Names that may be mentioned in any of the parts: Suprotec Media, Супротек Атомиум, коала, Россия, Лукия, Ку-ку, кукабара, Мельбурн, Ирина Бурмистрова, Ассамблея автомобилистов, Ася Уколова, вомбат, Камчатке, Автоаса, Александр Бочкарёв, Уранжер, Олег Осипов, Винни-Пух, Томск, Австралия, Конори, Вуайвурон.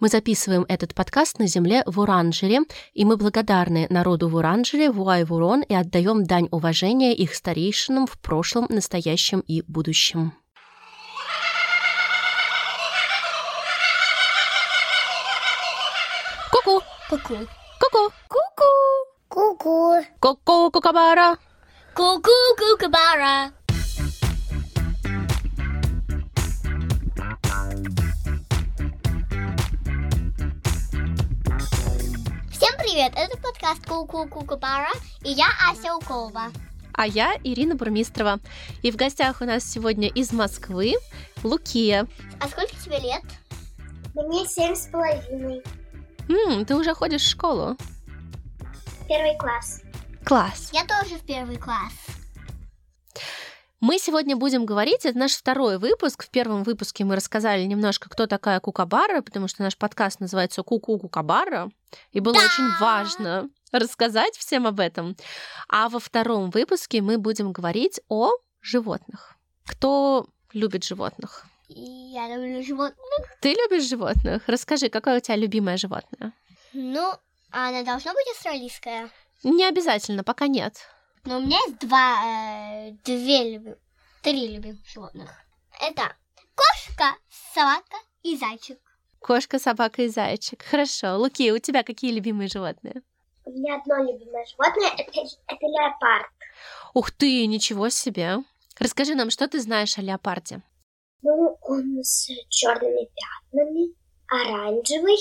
Мы записываем этот подкаст на земле в Уранжере, и мы благодарны народу в Уранжере, Вуайвурон, и отдаем дань уважения их старейшинам в прошлом, настоящем и будущем. Ку-ку! Ку-ку! Ку-ку! Ку-ку! Ку-ку! Ку-ку, кукабара! Ку-ку, кукабара! Всем привет! Это подкаст «Ку-ку, кукабара», и я Ася Уколова. А я Ирина Бурмистрова. И в гостях у нас сегодня из Москвы Лукия. А сколько тебе лет? Мне 7,5. Ты уже ходишь в школу? Первый класс. Класс. Я тоже в первый класс. Мы сегодня будем говорить, это наш второй выпуск. В первом выпуске мы рассказали немножко, кто такая кукабара, потому что наш подкаст называется «Ку-ку, кукабара», и было очень важно рассказать всем об этом. А во втором выпуске мы будем говорить о животных. Кто любит животных? Я люблю животных. Ты любишь животных? Расскажи, какое у тебя любимое животное? Ну, она должна быть австралийская? Не обязательно, пока нет. Но у меня есть три любимых животных. Это кошка, собака и зайчик. Кошка, собака и зайчик. Хорошо. Луки, у тебя какие любимые животные? У меня одно любимое животное — это леопард. Ух ты, ничего себе. Расскажи нам, что ты знаешь о леопарде? Ну, он с черными пятнами, оранжевый,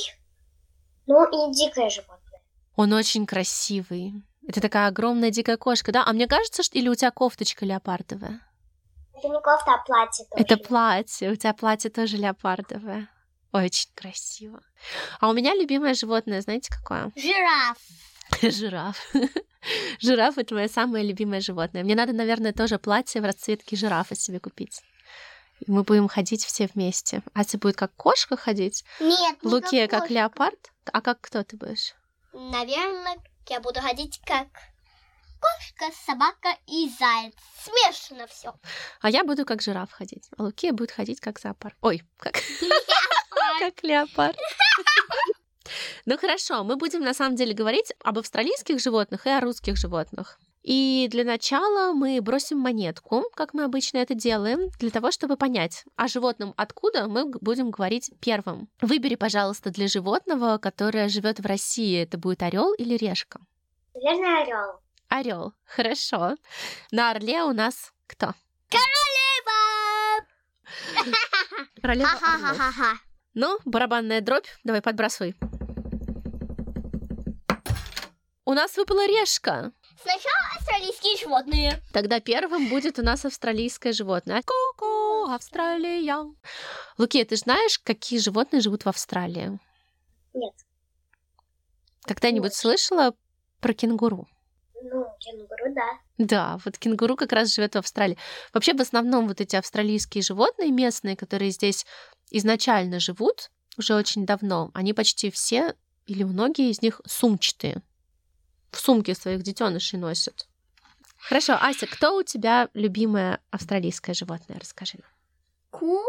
но и дикое животное. Он очень красивый. Это такая огромная дикая кошка, да? А мне кажется, что... Или у тебя кофточка леопардовая? Это не кофта, а платье тоже. Это платье. У тебя платье тоже леопардовое. Очень красиво. А у меня любимое животное, знаете, какое? Жираф. Жираф. Жираф — это мое самое любимое животное. Мне надо, наверное, тоже платье в расцветке жирафа себе купить. И мы будем ходить все вместе. Ася будет как кошка ходить? Нет, не Лукия как кошка. Леопард? А как кто ты будешь? Наверное... Я буду ходить как кошка, собака и заяц. Смешано все. А я буду как жираф ходить. А Лукия будет ходить как зоопарк. Ой, как леопард. Ну хорошо, мы будем на самом деле говорить об австралийских животных и о русских животных. И для начала мы бросим монетку, как мы обычно это делаем, для того, чтобы понять, о животном откуда мы будем говорить первым. Выбери, пожалуйста, для животного, которое живет в России, это будет орел или решка? Наверное, орел. Орел, хорошо. На орле у нас кто? Королева! Королева орлов. Ну, барабанная дробь, давай подбрасывай. У нас выпала решка. Сначала австралийские животные. Тогда первым будет у нас австралийское животное. Ку-ку, Австралия. Луки, ты знаешь, какие животные живут в Австралии? Нет. Когда-нибудь слышала про кенгуру? Ну, кенгуру, да. Да, вот кенгуру как раз живет в Австралии. Вообще, в основном, вот эти австралийские животные местные, которые здесь изначально живут уже очень давно, они почти все или многие из них сумчатые. В сумке своих детенышей носят. Хорошо, Ася, кто у тебя любимое австралийское животное? Расскажи нам. Куала.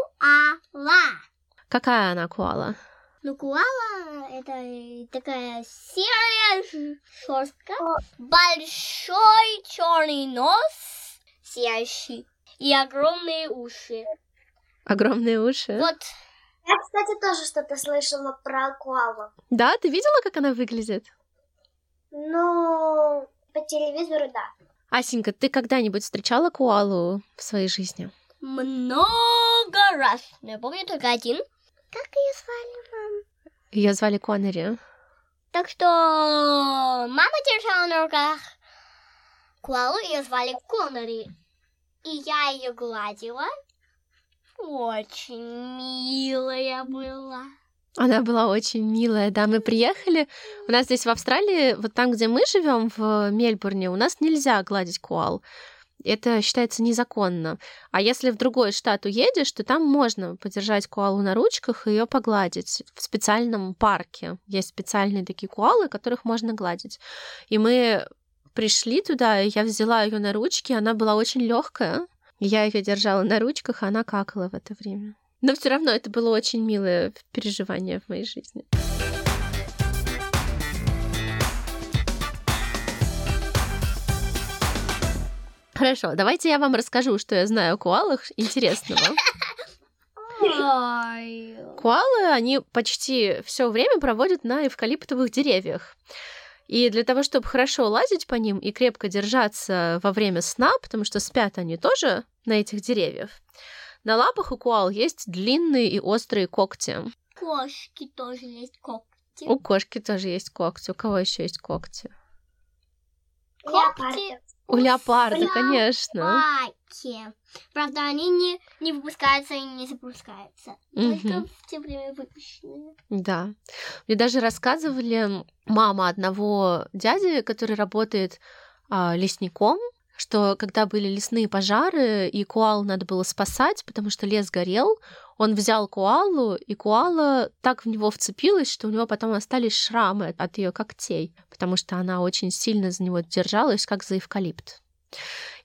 Какая она куала? Ну, куала — это такая серая шерстка, большой черный нос, сияющий, и огромные уши. Огромные уши? Вот. Я, кстати, тоже что-то слышала про куалу. Да? Ты видела, как она выглядит? Ну, по телевизору, да. Асенька, ты когда-нибудь встречала куалу в своей жизни? Много раз. Я помню только один. Как ее звали, мам? Ее звали Конори. Так что мама держала на руках куалу, ее звали Конори. И я ее гладила. Очень милая была. Она была очень милая, да, мы приехали. У нас здесь в Австралии, вот там, где мы живем, в Мельбурне, у нас нельзя гладить коал. Это считается незаконно. А если в другой штат уедешь, то там можно подержать коалу на ручках и ее погладить. В специальном парке есть специальные такие коалы, которых можно гладить. И мы пришли туда, и я взяла ее на ручки, она была очень легкая. Я ее держала на ручках, а она какала в это время. Но все равно это было очень милое переживание в моей жизни. Хорошо, давайте я вам расскажу, что я знаю о коалах интересного. Коалы, они почти все время проводят на эвкалиптовых деревьях. И для того, чтобы хорошо лазить по ним и крепко держаться во время сна, потому что спят они тоже на этих деревьях, на лапах у коал есть длинные и острые когти. У кошки тоже есть когти. У кошки тоже есть когти. У кого еще есть когти? Когти. У леопарда, конечно. Собаки. Правда, они не выпускаются и не запускаются. Только в те время выпущены. Да. Мне даже рассказывали мама одного дяди, который работает лесником, что когда были лесные пожары, и коалу надо было спасать, потому что лес горел, он взял коалу, и коала так в него вцепилась, что у него потом остались шрамы от ее когтей, потому что она очень сильно за него держалась, как за эвкалипт.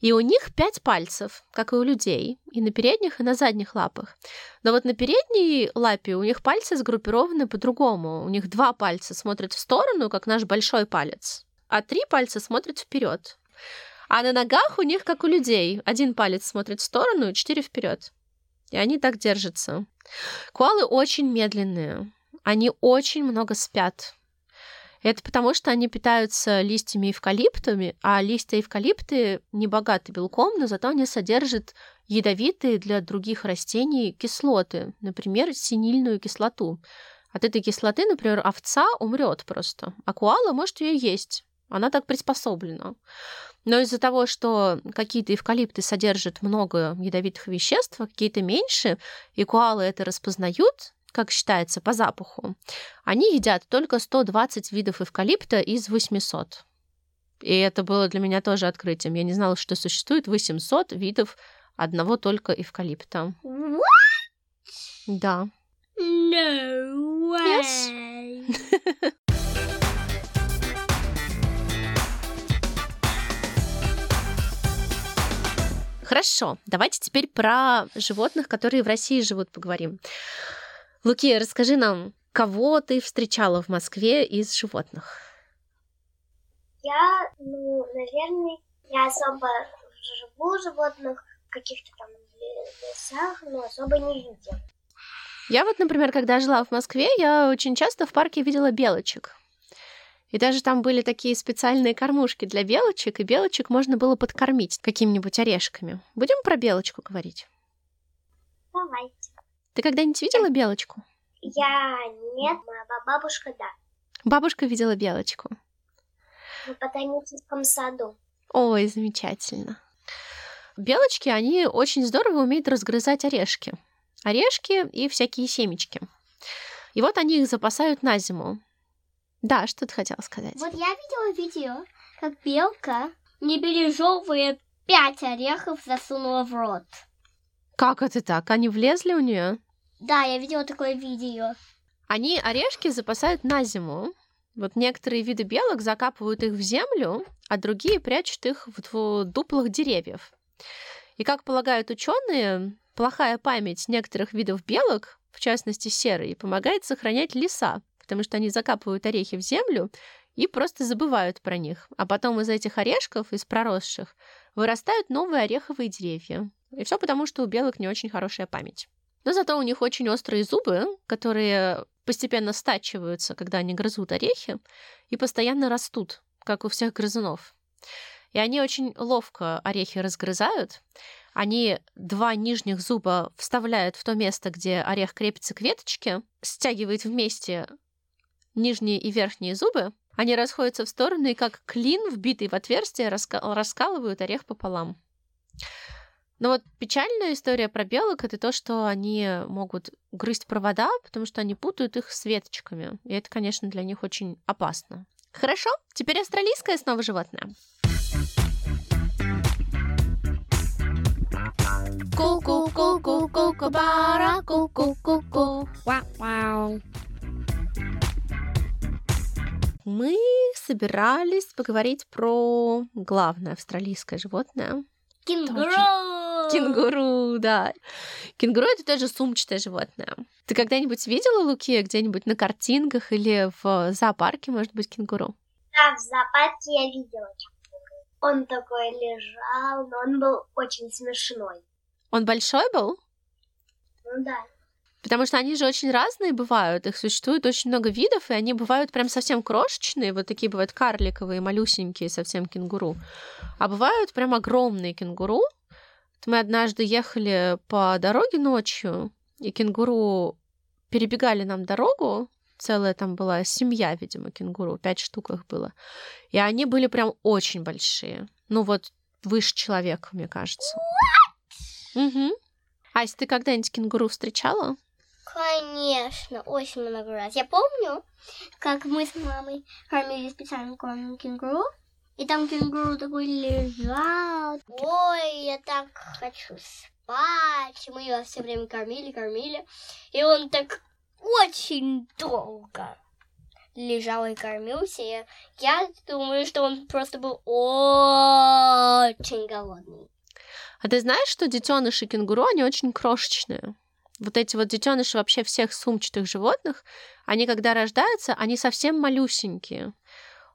И у них 5 пальцев, как и у людей, и на передних, и на задних лапах. Но вот на передней лапе у них пальцы сгруппированы по-другому. У них 2 пальца смотрят в сторону, как наш большой палец, а 3 пальца смотрят вперед. А на ногах у них, как у людей, 1 палец смотрит в сторону, 4 вперед. И они так держатся. Коалы очень медленные. Они очень много спят. Это потому, что они питаются листьями эвкалиптами, а листья эвкалипты не богаты белком, но зато они содержат ядовитые для других растений кислоты, например, синильную кислоту. От этой кислоты, например, овца умрет просто, а коала может ее есть. Она так приспособлена. Но из-за того, что какие-то эвкалипты содержат много ядовитых веществ, а какие-то меньше, и коалы это распознают, как считается, по запаху, они едят только 120 видов эвкалипта из 800. И это было для меня тоже открытием. Я не знала, что существует 800 видов одного только эвкалипта. What? Да. No way. Yes. Хорошо, давайте теперь про животных, которые в России живут, поговорим. Лукия, расскажи нам, кого ты встречала в Москве из животных? Я, наверное, особо живу животных в каких-то там лесах, но особо не видела. Я вот, например, когда жила в Москве, я очень часто в парке видела белочек. И даже там были такие специальные кормушки для белочек, и белочек можно было подкормить какими-нибудь орешками. Будем про белочку говорить? Давайте. Ты когда-нибудь видела белочку? Я нет, моя бабушка да. Бабушка видела белочку? В ботаническом саду. Ой, замечательно. Белочки, они очень здорово умеют разгрызать орешки. Орешки и всякие семечки. И вот они их запасают на зиму. Да, что ты хотела сказать? Вот я видела видео, как белка, не пережевывая, 5 орехов засунула в рот. Как это так? Они влезли у нее? Да, я видела такое видео. Они орешки запасают на зиму. Вот некоторые виды белок закапывают их в землю, а другие прячут их в дуплах деревьев. И, как полагают ученые, плохая память некоторых видов белок, в частности серой, помогает сохранять леса, потому что они закапывают орехи в землю и просто забывают про них. А потом из этих орешков, из проросших, вырастают новые ореховые деревья. И все потому, что у белок не очень хорошая память. Но зато у них очень острые зубы, которые постепенно стачиваются, когда они грызут орехи, и постоянно растут, как у всех грызунов. И они очень ловко орехи разгрызают. Они 2 нижних зуба вставляют в то место, где орех крепится к веточке, стягивают вместе нижние и верхние зубы, они расходятся в стороны и как клин, вбитый в отверстие, раскалывают орех пополам. Но вот печальная история про белок — это то, что они могут грызть провода, потому что они путают их с веточками. И это, конечно, для них очень опасно. Хорошо, теперь австралийское снова животное. Ку-ку, ку-ку, кукабара, ку-ку, ку-ку. Вау-вау. Мы собирались поговорить про главное австралийское животное. Кенгуру! Кенгуру, да. Кенгуру — это тоже сумчатое животное. Ты когда-нибудь видела, Лукия, где-нибудь на картинках или в зоопарке, может быть, кенгуру? Да, в зоопарке я видела кенгуру. Он такой лежал, но он был очень смешной. Он большой был? Ну да. Потому что они же очень разные бывают, их существует очень много видов, и они бывают прям совсем крошечные, вот такие бывают карликовые, малюсенькие совсем кенгуру, а бывают прям огромные кенгуру. Мы однажды ехали по дороге ночью, и кенгуру перебегали нам дорогу, целая там была семья, видимо, кенгуру, 5 штук их было, и они были прям очень большие, ну вот выше человека, мне кажется. Угу. Ась, ты когда-нибудь кенгуру встречала? Конечно, очень много раз. Я помню, как мы с мамой кормили специальным кормом кенгуру, и там кенгуру такой лежал. Ой, я так хочу спать. Мы его все время кормили, и он так очень долго лежал и кормился. Я думаю, что он просто был очень голодный. А ты знаешь, что детеныши кенгуру, они очень крошечные? Вот эти вот детеныши вообще всех сумчатых животных, они когда рождаются, они совсем малюсенькие.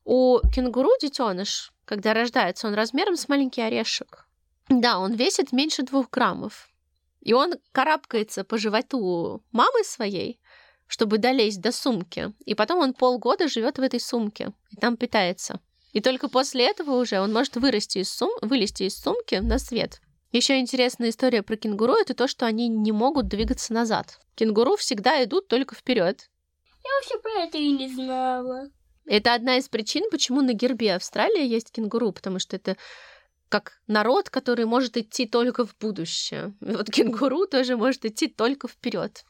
У кенгуру детеныш, когда рождается, он размером с маленький орешек. Да, он весит меньше 2 граммов. И он карабкается по животу мамы своей, чтобы долезть до сумки. И потом он полгода живет в этой сумке и там питается. И только после этого уже он может вылезти из сумки на свет. Еще интересная история про кенгуру — это то, что они не могут двигаться назад. Кенгуру всегда идут только вперед. Я вообще про это и не знала. Это одна из причин, почему на гербе Австралии есть кенгуру, потому что это как народ, который может идти только в будущее. И вот кенгуру тоже может идти только вперед.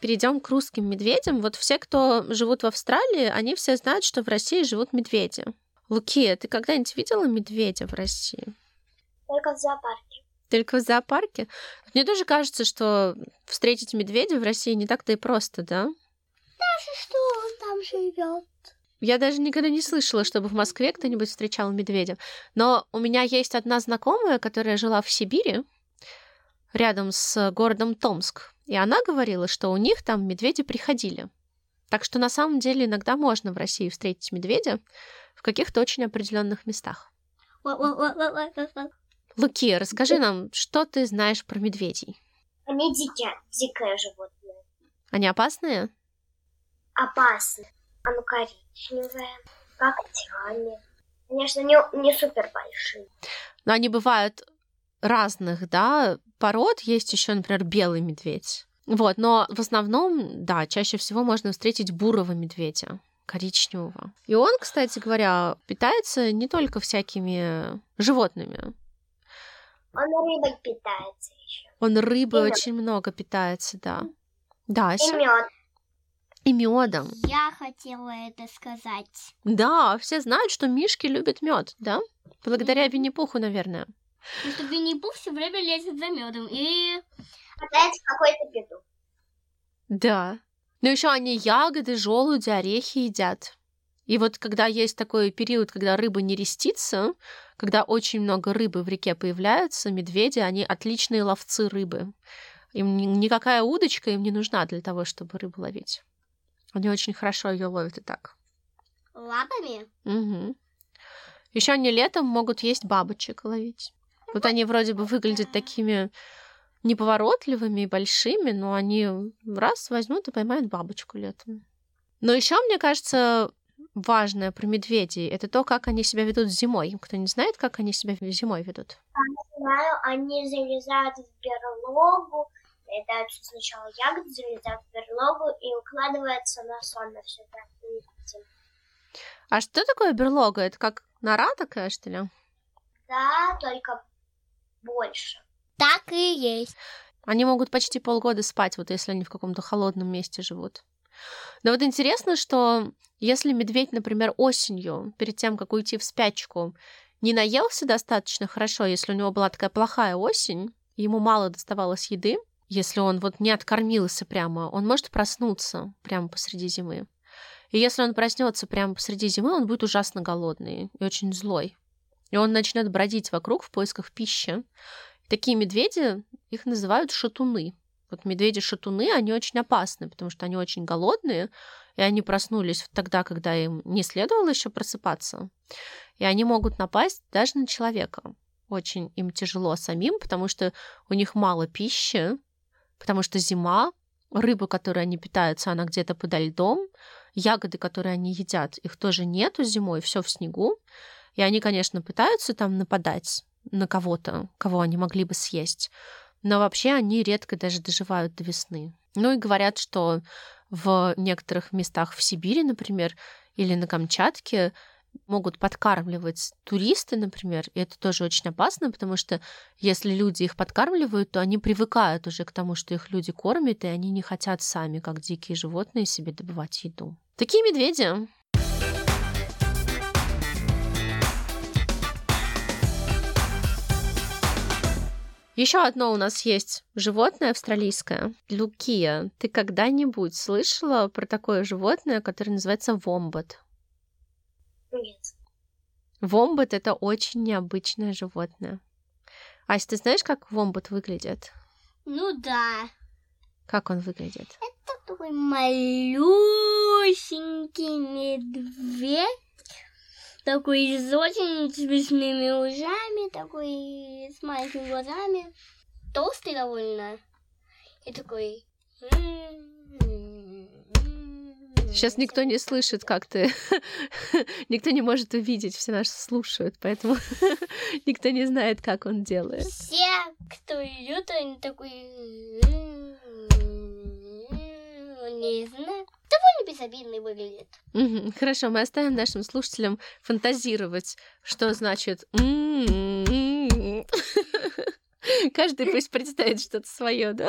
Перейдем к русским медведям. Вот все, кто живут в Австралии, они все знают, что в России живут медведи. Лукия, ты когда-нибудь видела медведя в России? Только в зоопарке. Только в зоопарке? Мне тоже кажется, что встретить медведя в России не так-то и просто, да? Даже что он там живет. Я даже никогда не слышала, чтобы в Москве кто-нибудь встречал медведя. Но у меня есть одна знакомая, которая жила в Сибири, рядом с городом Томск. И она говорила, что у них там медведи приходили. Так что на самом деле иногда можно в России встретить медведя в каких-то очень определенных местах. Луки, расскажи нам, что ты знаешь про медведей? Они дикое животное. Они опасные? Опасные. Оно коричневое, когтями. Конечно, не супер большие. Но они бывают разных, да, пород. Есть еще, например, белый медведь. Вот, но в основном, да, чаще всего можно встретить бурого медведя, коричневого. И он, кстати говоря, питается не только всякими животными. Он рыбой питается еще. Он рыбой очень много питается, да. Да, Ася. И медом. Я хотела это сказать. Да, все знают, что мишки любят мед, да? Благодаря Винни-Пуху, наверное. Потому что Винни-Пух все время лезет за медом и пытается какой-то беду. Да. Но еще они ягоды, желуди, орехи едят. И вот когда есть такой период, когда рыба нерестится, когда очень много рыбы в реке появляется, медведи, они отличные ловцы рыбы. Им никакая удочка им не нужна для того, чтобы рыбу ловить. Они очень хорошо ее ловят и так. Лапами? Угу. Еще они летом могут есть бабочек и ловить. Вот они вроде бы выглядят такими неповоротливыми и большими, но они раз возьмут и поймают бабочку летом. Но еще, мне кажется, важное про медведей — это то, как они себя ведут зимой. Кто не знает, как они себя зимой ведут? Я знаю, они залезают в берлогу, даются сначала ягоды, залезают в берлогу и укладываются на сон навсегда. А что такое берлога? Это как нора такая, что ли? Да, только больше. Так и есть. Они могут почти полгода спать, вот если они в каком-то холодном месте живут. Но вот интересно, что если медведь, например, осенью, перед тем, как уйти в спячку, не наелся достаточно хорошо, если у него была такая плохая осень, ему мало доставалось еды, если он вот не откормился прямо, он может проснуться прямо посреди зимы. И если он проснется прямо посреди зимы, он будет ужасно голодный и очень злой. И он начнет бродить вокруг в поисках пищи. Такие медведи, их называют шатуны. Вот медведи-шатуны, они очень опасны, потому что они очень голодные, и они проснулись тогда, когда им не следовало еще просыпаться. И они могут напасть даже на человека. Очень им тяжело самим, потому что у них мало пищи, потому что зима, рыба, которой они питаются, она где-то подо льдом, ягоды, которые они едят, их тоже нету зимой, все в снегу. И они, конечно, пытаются там нападать на кого-то, кого они могли бы съесть, но вообще они редко даже доживают до весны. Ну и говорят, что в некоторых местах в Сибири, например, или на Камчатке могут подкармливать туристы, например, и это тоже очень опасно, потому что если люди их подкармливают, то они привыкают уже к тому, что их люди кормят, и они не хотят сами, как дикие животные, себе добывать еду. Такие медведи. Еще одно у нас есть животное австралийское. Лукия. Ты когда-нибудь слышала про такое животное, которое называется вомбат? Нет. Вомбат — это очень необычное животное. Ась, ты знаешь, как вомбат выглядит? Ну да. Как он выглядит? Это такой малюсенький медведь. Такой с очень смешными ушами, такой с маленькими глазами. Толстый довольно. И такой... Сейчас никто не слышит, как ты... Никто не может увидеть, все нас слушают, поэтому никто не знает, как он делает. Все, кто идет, они такой... Не знаю. Довольно безобидный выглядит. Хорошо, мы оставим нашим слушателям фантазировать, что значит... Каждый пусть представит что-то свое, да?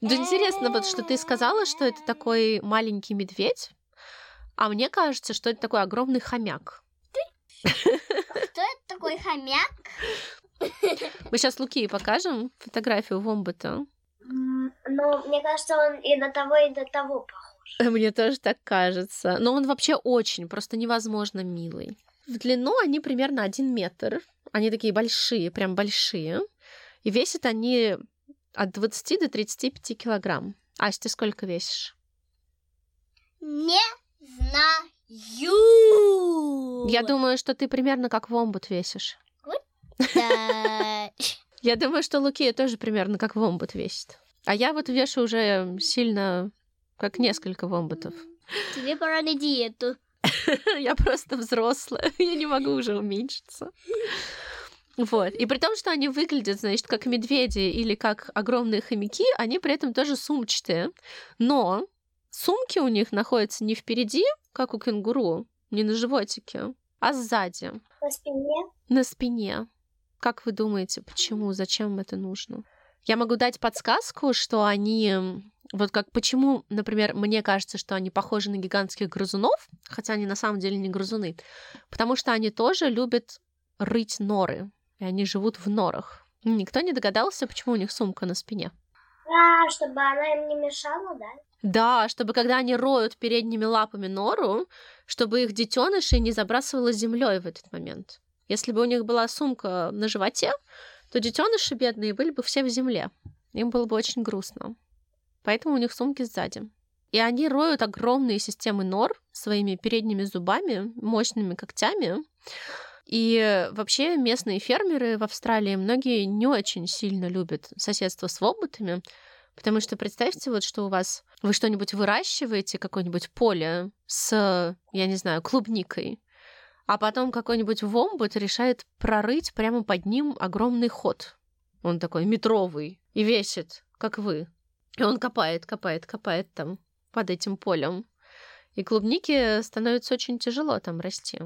Да, интересно, вот что ты сказала, что это такой маленький медведь, а мне кажется, что это такой огромный хомяк. Кто это такой хомяк? Мы сейчас Лукии покажем фотографию вомбата. Но мне кажется, он и на того похож. Мне тоже так кажется. Но он вообще очень, просто невозможно милый. В длину они примерно 1 метр. Они такие большие, прям большие. И весят они от 20 до 35 килограмм. Ась, ты сколько весишь? Не знаю. Я думаю, что ты примерно как вомбат весишь. Я думаю, что Лукия тоже примерно как вомбат весит. А я вот вешу уже сильно, как несколько вомбатов. Тебе пора на диету. Я просто взрослая, я не могу уже уменьшиться. Вот. И при том, что они выглядят, значит, как медведи или как огромные хомяки, они при этом тоже сумчатые. Но сумки у них находятся не впереди, как у кенгуру, не на животике, а сзади. На спине? На спине. Как вы думаете, почему, зачем это нужно? Я могу дать подсказку, что они... Вот как почему, например, мне кажется, что они похожи на гигантских грызунов, хотя они на самом деле не грызуны, потому что они тоже любят рыть норы, и они живут в норах. Никто не догадался, почему у них сумка на спине? Да, чтобы она им не мешала, да? Да, чтобы когда они роют передними лапами нору, чтобы их детенышей не забрасывало землей в этот момент. Если бы у них была сумка на животе, то детеныши бедные были бы все в земле. Им было бы очень грустно. Поэтому у них сумки сзади. И они роют огромные системы нор своими передними зубами, мощными когтями. И вообще местные фермеры в Австралии многие не очень сильно любят соседство с вомбатами, потому что представьте, вот что у вас... Вы что-нибудь выращиваете, какое-нибудь поле с, я не знаю, клубникой, а потом какой-нибудь вомбат решает прорыть прямо под ним огромный ход. Он такой метровый и весит, как вы. И он копает, копает, копает там под этим полем. И клубнике становится очень тяжело там расти,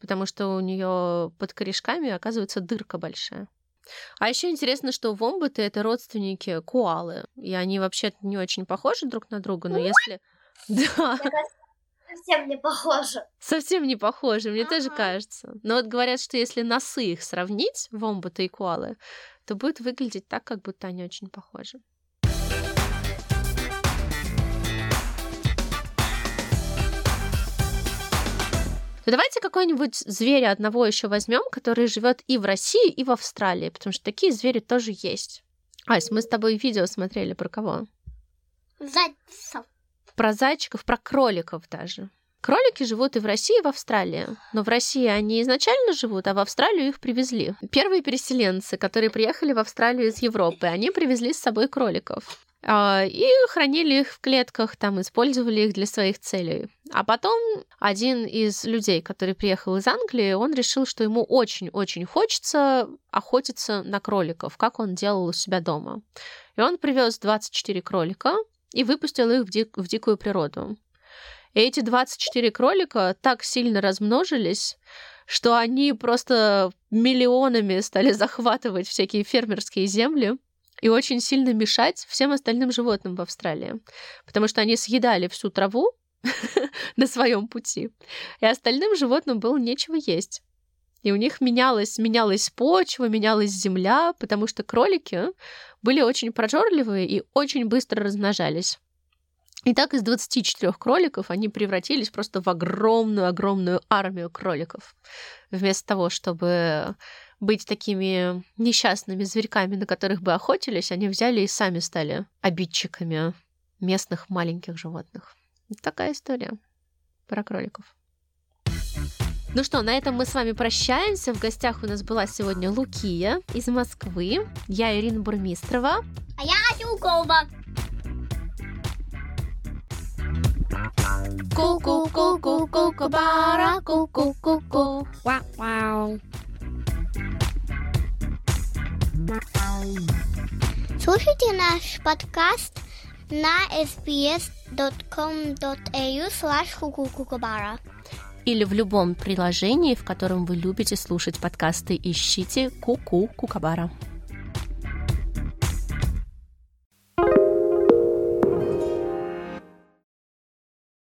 потому что у нее под корешками оказывается дырка большая. А еще интересно, что вомбаты — это родственники коалы. И они вообще-то не очень похожи друг на друга, но если... Да... Совсем не похоже. Совсем не похоже, мне тоже кажется. Но вот говорят, что если носы их сравнить, вомбата и коалы, то будет выглядеть так, как будто они очень похожи. Но давайте какой-нибудь зверя одного еще возьмем, который живет и в России, и в Австралии, потому что такие звери тоже есть. Ась, мы с тобой видео смотрели про кого? Зайцев. Про зайчиков, про кроликов даже. Кролики живут и в России, и в Австралии. Но в России они изначально живут, а в Австралию их привезли. Первые переселенцы, которые приехали в Австралию из Европы, они привезли с собой кроликов. И хранили их в клетках, там использовали их для своих целей. А потом один из людей, который приехал из Англии, он решил, что ему очень-очень хочется охотиться на кроликов, как он делал у себя дома. И он привез 24 кролика и выпустил их в дикую природу. И эти 24 кролика так сильно размножились, что они просто миллионами стали захватывать всякие фермерские земли и очень сильно мешать всем остальным животным в Австралии, потому что они съедали всю траву на своем пути, и остальным животным было нечего есть. И у них менялась почва, менялась земля, потому что кролики были очень прожорливые и очень быстро размножались. И так из 24 кроликов они превратились просто в огромную-огромную армию кроликов. Вместо того, чтобы быть такими несчастными зверьками, на которых бы охотились, они взяли и сами стали обидчиками местных маленьких животных. Вот такая история про кроликов. Ну что, на этом мы с вами прощаемся. В гостях у нас была сегодня Лукия из Москвы. Я Ирина Бурмистрова. А я Ася Уколова. Ку-ку, ку-ку, кукабара, ку-ку, ку-ку. Вау-вау. Слушайте наш подкаст на sbs.com.au/кукабара. Или в любом приложении, в котором вы любите слушать подкасты, ищите «Ку-ку, кукабара».